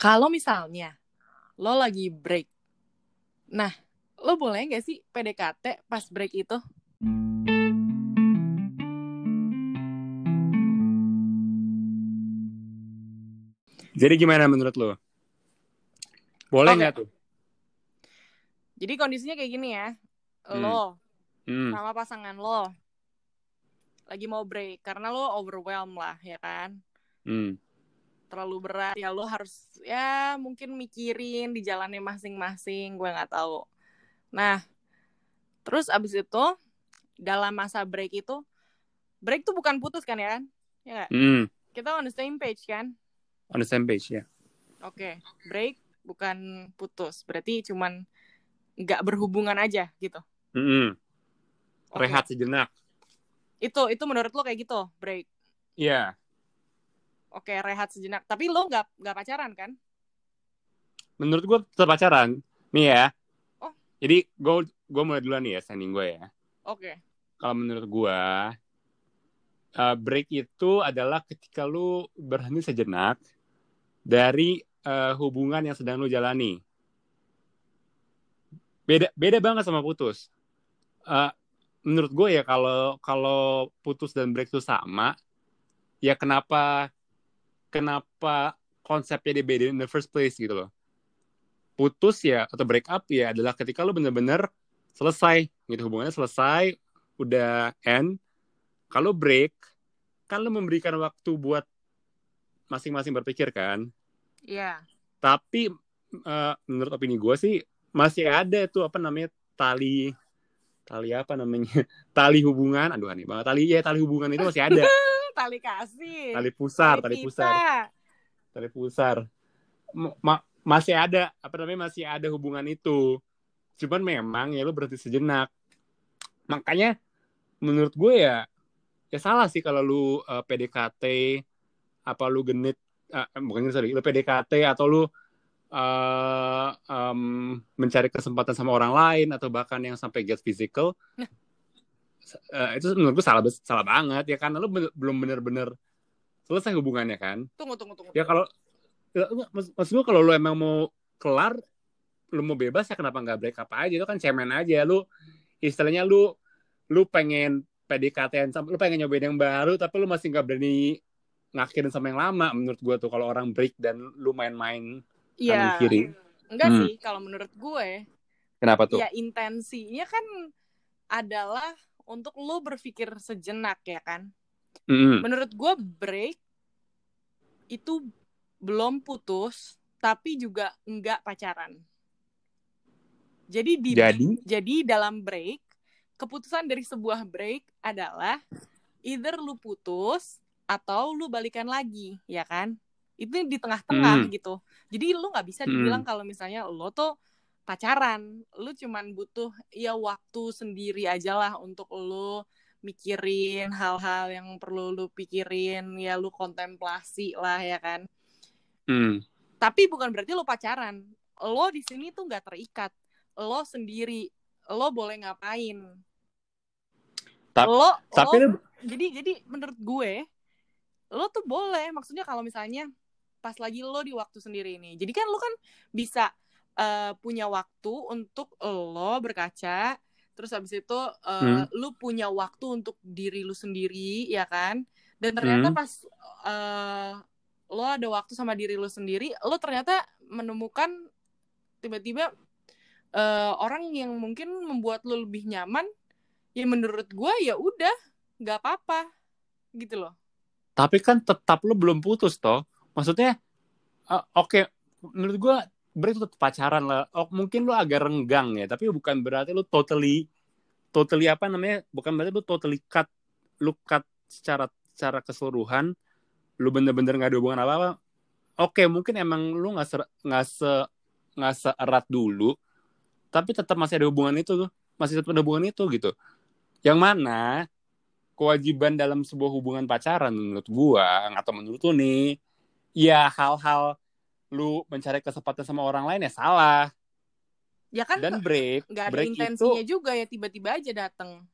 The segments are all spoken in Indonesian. Kalau misalnya lo lagi break, nah lo boleh nggak sih PDKT pas break itu? Jadi gimana menurut lo? Boleh nggak tuh? Jadi kondisinya kayak gini ya, lo sama pasangan lo lagi mau break karena lo overwhelmed lah ya kan? Terlalu berat, ya lo harus ya mungkin mikirin di jalannya masing-masing, gue nggak tahu. Nah, terus abis itu dalam masa break itu, break tuh bukan putus kan ya kan? Ya nggak? Kita on the same page kan? On the same page ya. Yeah. Oke, break bukan putus, berarti cuman nggak berhubungan aja gitu. Okay. Rehat sejenak. Itu menurut lo kayak gitu break? Iya. Yeah. Oke, rehat sejenak. Tapi lo nggak pacaran kan? Menurut gue tetap pacaran. Nih ya. Oh. Jadi gue mulai duluan nih ya standing gue ya. Oke. Kalau menurut gue, break itu adalah ketika lo berhenti sejenak dari hubungan yang sedang lo jalani. Beda banget sama putus. Menurut gue ya kalau putus dan break itu sama, ya kenapa konsepnya dibedain in the first place gitu loh. Putus ya atau break up ya adalah ketika lo benar-benar selesai gitu, hubungannya selesai, udah end. Kalau break kan lo memberikan waktu buat masing-masing berpikir kan. Iya. Yeah. Tapi menurut opini gue sih masih ada tuh tali hubungan. Aduh aneh banget. Tali hubungan itu masih ada. Tali kasih, tali pusar masih ada, masih ada hubungan itu, cuman memang ya lo berhenti sejenak. Makanya menurut gue ya salah sih kalau lo PDKT apa lo genit, lo PDKT atau lo mencari kesempatan sama orang lain atau bahkan yang sampai get physical. Itu menurut gue salah banget ya, karena lo belum benar-benar selesai hubungannya kan. Tunggu. Ya kalau maksud gue kalau lo emang mau kelar, lo mau bebas ya kenapa nggak break up aja? Itu kan cemen aja. Lo istilahnya lo pengen PDKT-an, lo pengen nyobain yang baru tapi lo masih nggak berani ngakhirin sama yang lama. Menurut gue tuh kalau orang break dan lo main-main kanan kiri. Enggak sih kalau menurut gue. Kenapa tuh? Ya intensinya kan adalah untuk lo berpikir sejenak ya kan. Menurut gue break itu belum putus tapi juga enggak pacaran. Jadi dalam break, keputusan dari sebuah break adalah either lo putus atau lo balikan lagi ya kan. Itu di tengah-tengah gitu. Jadi lo nggak bisa dibilang kalau misalnya lo tuh pacaran, lu cuman butuh ya waktu sendiri aja lah untuk lu mikirin hal-hal yang perlu lu pikirin, ya lu kontemplasi lah ya kan. Tapi bukan berarti lu pacaran. Lo di sini tuh nggak terikat, lo sendiri, lo boleh ngapain. Jadi menurut gue, lo tuh boleh. Maksudnya kalau misalnya pas lagi lo di waktu sendiri ini, jadi kan lo kan bisa punya waktu untuk lo berkaca, terus abis itu lo punya waktu untuk diri lo sendiri, ya kan? Dan ternyata pas lo ada waktu sama diri lo sendiri, lo ternyata menemukan tiba-tiba orang yang mungkin membuat lo lebih nyaman. Ya menurut gue ya udah, nggak apa-apa, gitu loh. Tapi kan tetap lo belum putus toh? Maksudnya, oke, menurut gue break itu pacaran lah. Oh, mungkin lu agak renggang ya, tapi bukan berarti lu totally bukan berarti lu cut secara keseluruhan, lu bener-bener enggak ada hubungan apa-apa. Oke, mungkin emang lu enggak seerat dulu, tapi tetap masih ada hubungan itu, gitu. Yang mana kewajiban dalam sebuah hubungan pacaran menurut gua atau menurut lu nih, ya hal-hal lu mencari kesempatan sama orang lain ya salah. Ya kan. Dan break intensinya itu juga ya, tiba-tiba aja datang.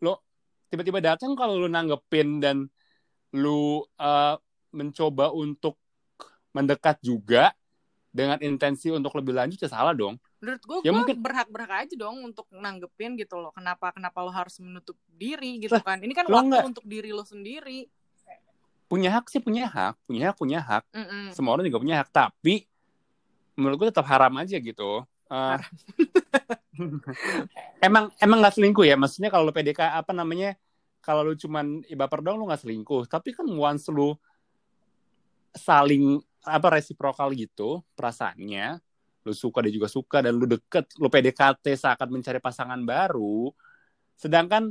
Lo tiba-tiba datang kalau lu nanggepin dan lu mencoba untuk mendekat juga dengan intensi untuk lebih lanjut, ya salah dong. Menurut gue mungkin berhak-berhak aja dong untuk nanggepin gitu loh. Kenapa lo harus menutup diri gitu kan? Ini kan waktu enggak untuk diri lo sendiri. Punya hak sih, punya hak. Mm-mm. Semua orang juga punya hak, tapi menurut gue tetap haram aja gitu. Emang nggak selingkuh ya? Maksudnya kalau lo PDK kalau lo cuman baper doang lo nggak selingkuh. Tapi kan once lo saling resiprokal gitu perasaannya, lu suka dia juga suka dan lu deket, lu PDKT seakan mencari pasangan baru, sedangkan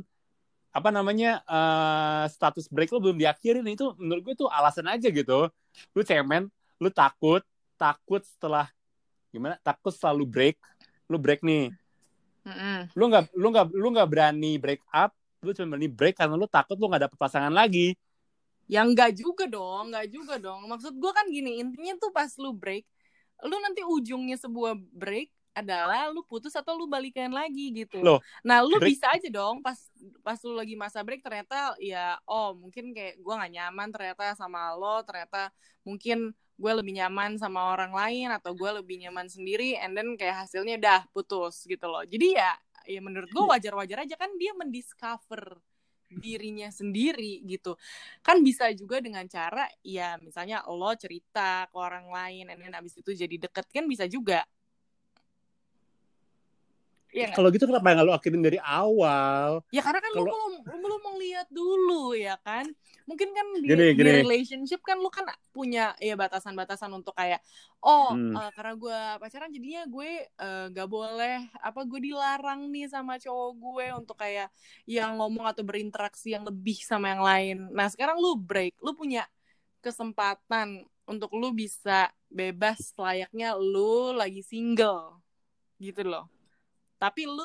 status break lu belum diakhirin, itu menurut gue tuh alasan aja gitu. Lu cemen, lu takut setelah gimana, takut selalu break, lu break nih, lu nggak berani break up, lu cuma berani break karena lu takut lu nggak dapet pasangan lagi. Ya enggak juga dong. Maksud gue kan gini, intinya tuh pas lu break, lu nanti ujungnya sebuah break adalah lu putus atau lu balikan lagi gitu. Loh, nah lu break. Bisa aja dong pas lu lagi masa break ternyata ya mungkin kayak gue gak nyaman ternyata sama lo, ternyata mungkin gue lebih nyaman sama orang lain atau gue lebih nyaman sendiri, and then kayak hasilnya dah putus gitu loh. Jadi ya menurut gue wajar-wajar aja kan dia mendiscover dirinya sendiri gitu. Kan bisa juga dengan cara ya misalnya lo cerita ke orang lain and then abis itu jadi deket, kan bisa juga. Ya, kalau gitu kenapa nggak lo akhirin dari awal? Ya karena kan lo belum ngeliat dulu ya kan. Mungkin kan di relationship kan lo kan punya ya batasan-batasan untuk kayak karena gue pacaran jadinya gue nggak boleh gue dilarang nih sama cowok gue untuk kayak yang ngomong atau berinteraksi yang lebih sama yang lain. Nah sekarang lo break, lo punya kesempatan untuk lo bisa bebas layaknya lo lagi single gitu loh. Tapi lu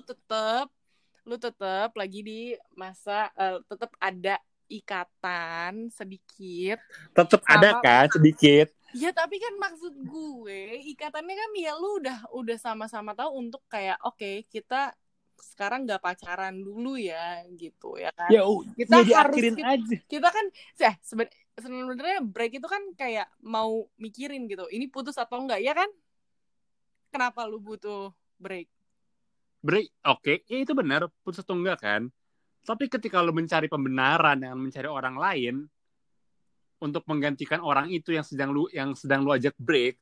tetap lagi di masa tetap ada ikatan sedikit. Tetap ada kan sedikit. Ya tapi kan maksud gue ikatannya kan ya lu udah sama-sama tahu untuk kayak oke, kita sekarang nggak pacaran dulu ya gitu ya kan. Ya, kita ya harus kita kan sebenarnya break itu kan kayak mau mikirin gitu. Ini putus atau enggak ya kan? Kenapa lu butuh break? Break, oke. Ya itu benar, putus atau enggak kan. Tapi ketika lo mencari pembenaran dengan mencari orang lain untuk menggantikan orang itu yang sedang lo ajak break,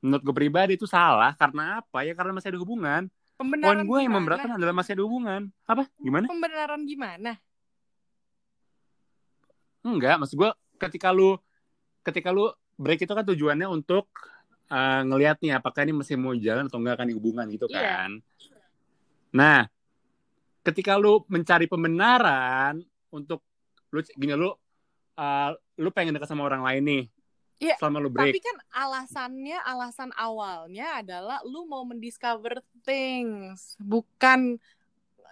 menurut gue pribadi itu salah. Karena apa? Ya karena masih ada hubungan. Pembenaran gue yang memberatkan adalah masih ada hubungan. Apa? Gimana? Pembenaran gimana? Enggak, maksud gue ketika lo break itu kan tujuannya untuk ngelihat nih apakah ini masih mau jalan atau enggak kan di hubungan gitu kan. Yeah. Nah, ketika lu mencari pembenaran untuk lu pengen dekat sama orang lain nih. Iya. Selama lu break. Tapi kan alasan awalnya adalah lu mau mendiscover things, bukan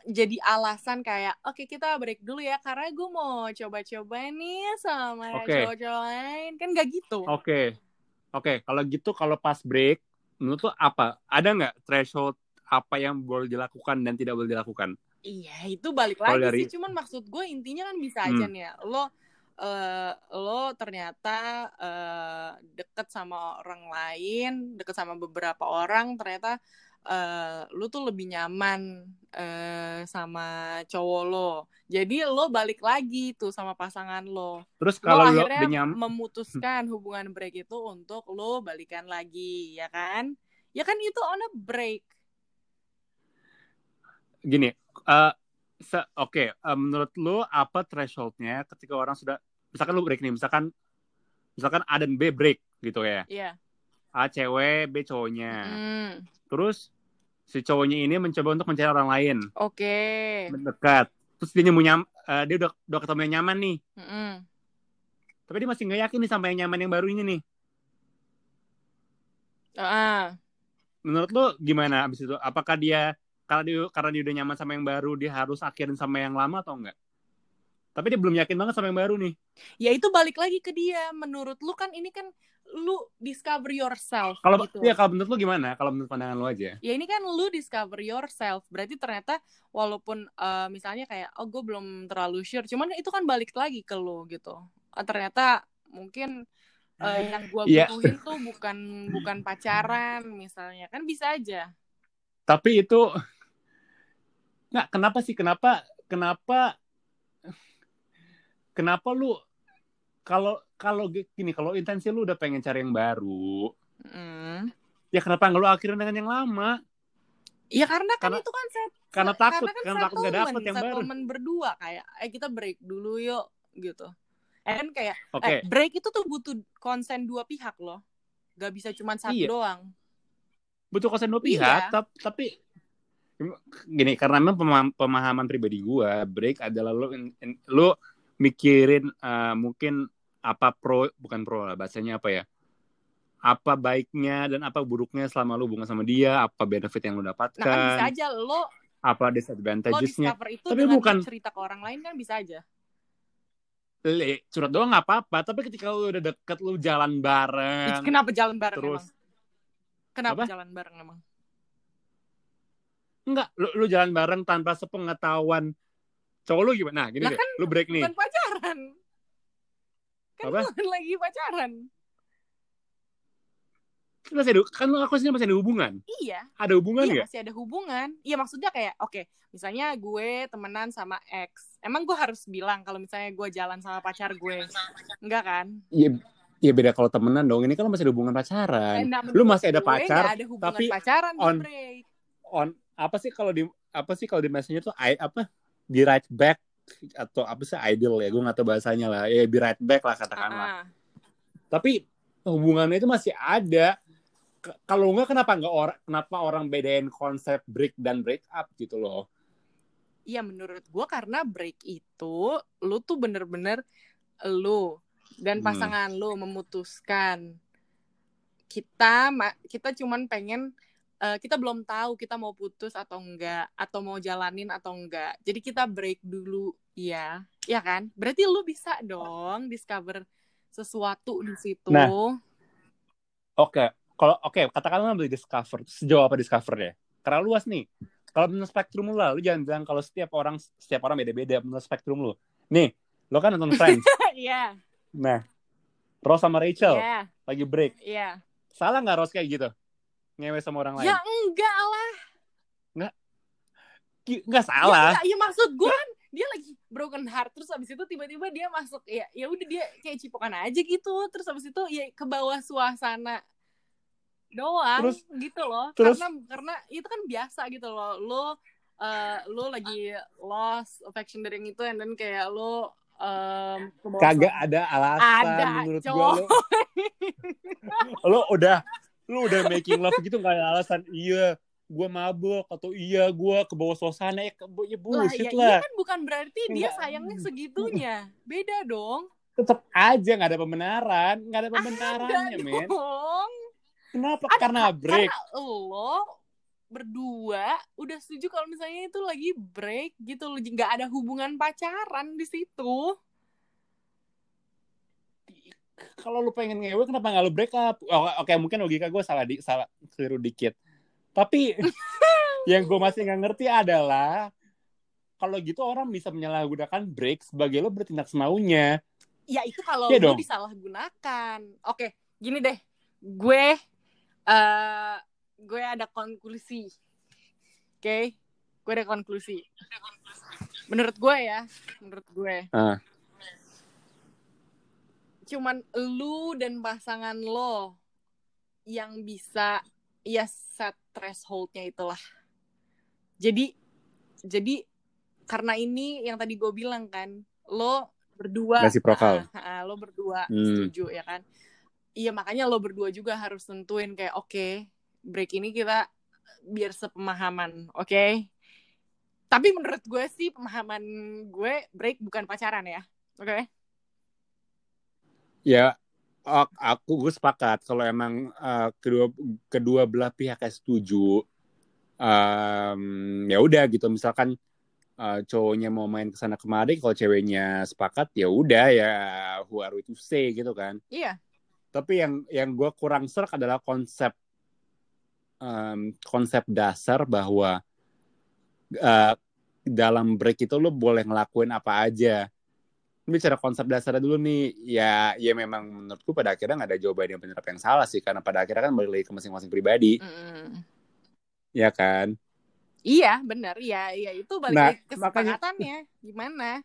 jadi alasan kayak oke, kita break dulu ya karena gue mau coba-coba nih sama cowok-cowok lain. Kan enggak gitu. Oke, kalau gitu kalau pas break menurut lu apa? Ada enggak threshold apa yang boleh dilakukan dan tidak boleh dilakukan? Iya, itu balik lagi sih. Cuman maksud gue intinya kan bisa aja nih ya. Lo ternyata deket sama orang lain, deket sama beberapa orang, ternyata lo tuh lebih nyaman sama cowok lo. Jadi lo balik lagi tuh sama pasangan lo. Terus kalau lo akhirnya memutuskan hubungan break itu untuk lo balikan lagi, ya kan? Ya kan itu on a break. Gini, menurut lo apa threshold-nya ketika orang sudah, misalkan lo break nih, misalkan A dan B break gitu ya. Iya. Yeah. A cewek, B cowoknya. Terus si cowoknya ini mencoba untuk mencari orang lain. Oke. Okay. Mendekat. Terus dia udah ketemu yang nyaman nih. Tapi dia masih nggak yakin nih sama yang nyaman yang baru ini nih. Menurut lo gimana abis itu? Apakah dia karena dia udah nyaman sama yang baru, dia harus akhirin sama yang lama atau enggak? Tapi dia belum yakin banget sama yang baru nih. Ya itu balik lagi ke dia. Menurut lu kan ini kan lu discover yourself. Kalau gitu. Ya kalau menurut lu gimana? Kalau menurut pandangan lu aja. Ya ini kan lu discover yourself. Berarti ternyata walaupun misalnya kayak gue belum terlalu sure. Cuman itu kan balik lagi ke lu gitu. Ternyata mungkin yang gue butuhin tuh bukan pacaran misalnya, kan bisa aja. Tapi itu nggak, kenapa lu kalau gini, kalau intensi lu udah pengen cari yang baru, ya kenapa nggak lu akhirin dengan yang lama? Iya karena itu kan takut nggak dapet yang baru. Temen berdua kayak kita break dulu yuk gitu. Dan kayak break itu tuh butuh konsen dua pihak loh. Gak bisa cuma satu doang. Butuh konsen dua pihak, tapi gini, karena memang pemahaman pribadi gue, break adalah lu mikirin mungkin apa bahasanya apa ya? Apa baiknya dan apa buruknya selama lu hubungan sama dia, apa benefit yang lu dapatkan. Nah, kan bisa aja lo apa disadvantages-nya. Tapi bukan cerita ke orang lain kan bisa aja. Curhat doang enggak apa-apa, tapi ketika lu udah deket lu jalan bareng. Kenapa jalan bareng terus, emang? Kenapa jalan bareng emang? Enggak, lu jalan bareng tanpa sepengetahuan cowok lu gimana? Nah, gini deh, kan lu break nih. Bukan pacaran. Kan bukan lagi pacaran. Kan aku sih masih ada hubungan. Iya. Ada hubungan nggak? Iya, masih ada hubungan. Iya, maksudnya kayak misalnya gue temenan sama ex. Emang gue harus bilang kalau misalnya gue jalan sama pacar gue? Enggak kan? Iya. Iya, beda kalau temenan dong. Ini kan masih ada hubungan pacaran. Lu masih ada pacar, gue ada hubungan tapi pacaran on apa sih kalau di message-nya tuh be right back atau apa sih ideal ya? Gue nggak tahu bahasanya lah. Ya be right back lah katakanlah. Tapi hubungannya itu masih ada. Kalau enggak kenapa orang bedain konsep break dan break up gitu loh. Iya, menurut gue karena break itu lu tuh bener-bener lu dan pasangan lu memutuskan kita cuman pengen kita belum tahu kita mau putus atau enggak, atau mau jalanin atau enggak. Jadi kita break dulu ya. Iya kan? Berarti lu bisa dong discover sesuatu di situ. Nah, oke. Kalau katakanlah beli discover, sejauh apa discovernya? Karena luas nih. Kalau menurut spektrum lu lah, lu jangan bilang kalau setiap orang beda-beda menurut spektrum lu. Nih, lu kan nonton Friends. Iya. Nah, Ross sama Rachel lagi break. Iya. Salah nggak Ross kayak gitu? Ngewe sama orang lain? Ya enggak lah. Enggak salah. Ya maksud gue kan dia lagi broken heart, terus abis itu tiba-tiba dia masuk ya udah dia kayak cipokan aja gitu, terus abis itu ya ke bawah suasana doang terus, gitu loh terus, karena itu kan biasa gitu loh, lo lagi lost affection dari yang itu, and then kayak lo kagak ada alasan menurut gue lo udah making love gitu nggak ada alasan, iya gue mabuk atau iya gue ke bawah suasana ya bullshit lah. Iya kan bukan berarti dia sayangnya segitunya, beda dong. Tetap aja nggak ada pembenarannya men. Kenapa? Karena break. Karena lo berdua udah setuju kalau misalnya itu lagi break gitu, lo nggak ada hubungan pacaran di situ. Kalau lo pengen ngewe kenapa nggak lo break up? Oke, mungkin logika gue salah keliru dikit. Tapi yang gue masih nggak ngerti adalah kalau gitu orang bisa menyalahgunakan break sebagai lo bertindak semaunya. Ya itu kalau lo disalahgunakan. Oke, gini deh. Gue ada konklusi. Oke? Gue ada konklusi. Menurut gue. Cuman lu dan pasangan lo yang bisa set threshold-nya itulah. Jadi karena ini yang tadi gue bilang kan, lo berdua reciprocal. Lo berdua setuju ya kan? Iya, makanya lo berdua juga harus tentuin kayak break ini kita biar sepemahaman, oke? Tapi menurut gue sih pemahaman gue break bukan pacaran ya, oke? Ya, gue sepakat kalau emang kedua belah pihaknya setuju, ya udah gitu. Misalkan cowoknya mau main kesana kemari, kalau ceweknya sepakat ya udah ya who are we to say gitu kan? Iya. Tapi yang gue kurang serk adalah konsep dasar bahwa dalam break itu lo boleh ngelakuin apa aja. bicara konsep dasarnya dulu nih. Ya memang menurutku pada akhirnya nggak ada jawaban yang benar apa yang salah sih, karena pada akhirnya kan balik lagi ke masing-masing pribadi. Iya kan? Iya, benar. Iya itu balik lagi ke kesepakatannya. Gimana?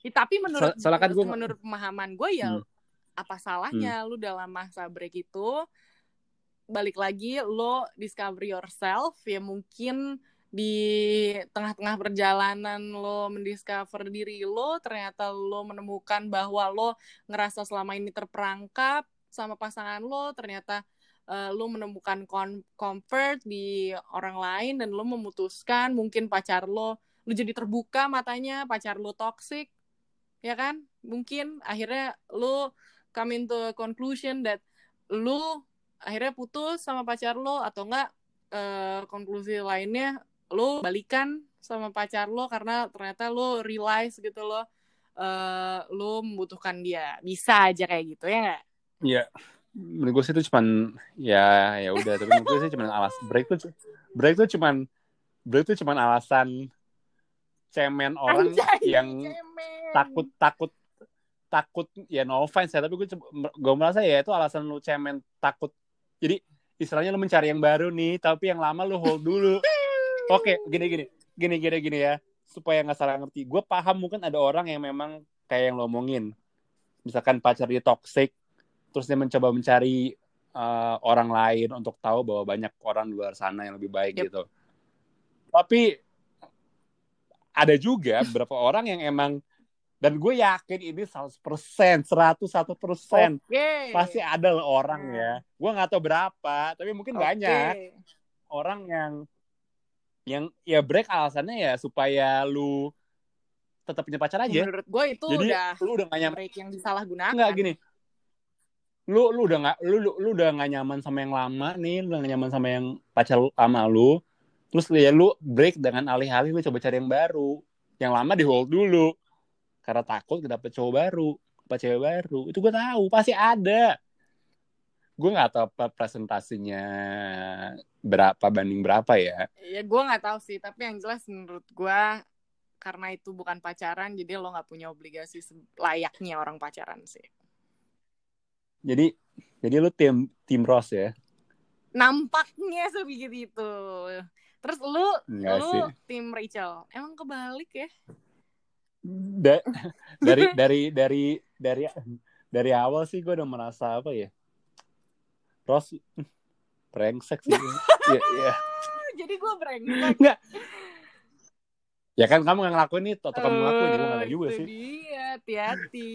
Ya, tapi menurut pemahaman gue ya apa salahnya lu dalam masa break itu balik lagi lo discover yourself, ya mungkin di tengah-tengah perjalanan lo mendiscover diri lo, ternyata lo menemukan bahwa lo ngerasa selama ini terperangkap sama pasangan lo, ternyata lo menemukan comfort di orang lain, dan lo memutuskan mungkin pacar lo jadi terbuka matanya, pacar lo toxic, ya kan? Mungkin akhirnya lo come into a conclusion that lo akhirnya putus sama pacar lo, atau enggak konklusi lainnya lo balikan sama pacar lo karena ternyata lo realize gitu lo lo membutuhkan dia, bisa aja kayak gitu, ya nggak? Iya, menurut gue sih itu cuman ya udah, tapi menurut gue sih cuman alasan break tuh cuman alasan cemen orang. Anjay, yang cemen. takut ya, no offense ya, tapi gue merasa ya itu alasan lo cemen, takut. Jadi istilahnya lu mencari yang baru nih, tapi yang lama lu hold dulu. Oke, gini ya, supaya nggak salah ngerti. Gue paham mungkin ada orang yang memang kayak yang lo omongin, misalkan pacar dia toxic, terus dia mencoba mencari orang lain untuk tahu bahwa banyak orang di luar sana yang lebih baik gitu. Tapi ada juga beberapa orang yang emang, dan gue yakin ini 101%. Pasti ada loh orang ya. Gue gak tahu berapa, tapi mungkin banyak orang yang ya break alasannya ya supaya lu tetap punya pacar aja. Menurut gue itu jadi, lu udah gak nyaman, break yang disalahgunakan. Enggak, gini. Lu udah gak nyaman sama yang lama nih, lu udah gak nyaman sama yang pacar lama lu. Terus ya lu break dengan alih-alih lu coba cari yang baru. Yang lama di hold dulu. Karena takut dapet cowok baru, dapet cewek baru. Itu gue tahu, pasti ada. Gue nggak tahu apa presentasinya berapa banding berapa ya. Ya gue nggak tahu sih, tapi yang jelas menurut gue karena itu bukan pacaran, jadi lo nggak punya obligasi layaknya orang pacaran sih. Jadi lo tim Ross ya? Nampaknya seperti itu. Terus lo tim Rachel, emang kebalik ya? Dari awal sih gue udah merasa apa ya, Ross brengsek sih. Yeah. Jadi gue brengsek. Nggak. Ya kan kamu nggak ngelakuin itu, atau kamu ngelakuin itu nggak juga sih. Hati-hati.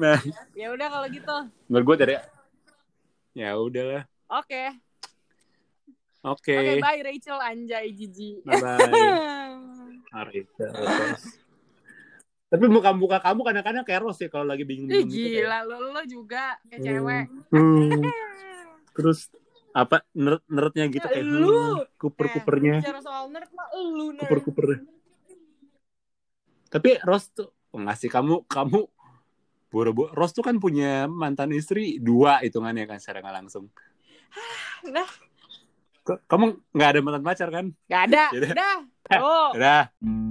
Nah, ya udah kalau gitu. Menurut gue dari ya udahlah. Oke. Bye Rachel, anjay Gigi. Bye. Rachel. Tapi muka-muka kamu kadang-kadang kayak Ross ya kalau lagi bingung-bingung gitu. Gila, lo juga kayak cewek. Terus apa nerd-nerdnya gitu kayak lu, kuper-kupernya. Bicara soal nerd mah lu nerd. Kuper-kuper. Tapi Ross tuh ngasih kamu boro-boro. Ross tuh kan punya mantan istri 2 hitungannya kan secara nggak langsung. Nah. Kamu nggak ada mantan pacar kan? Nggak ada. Udah.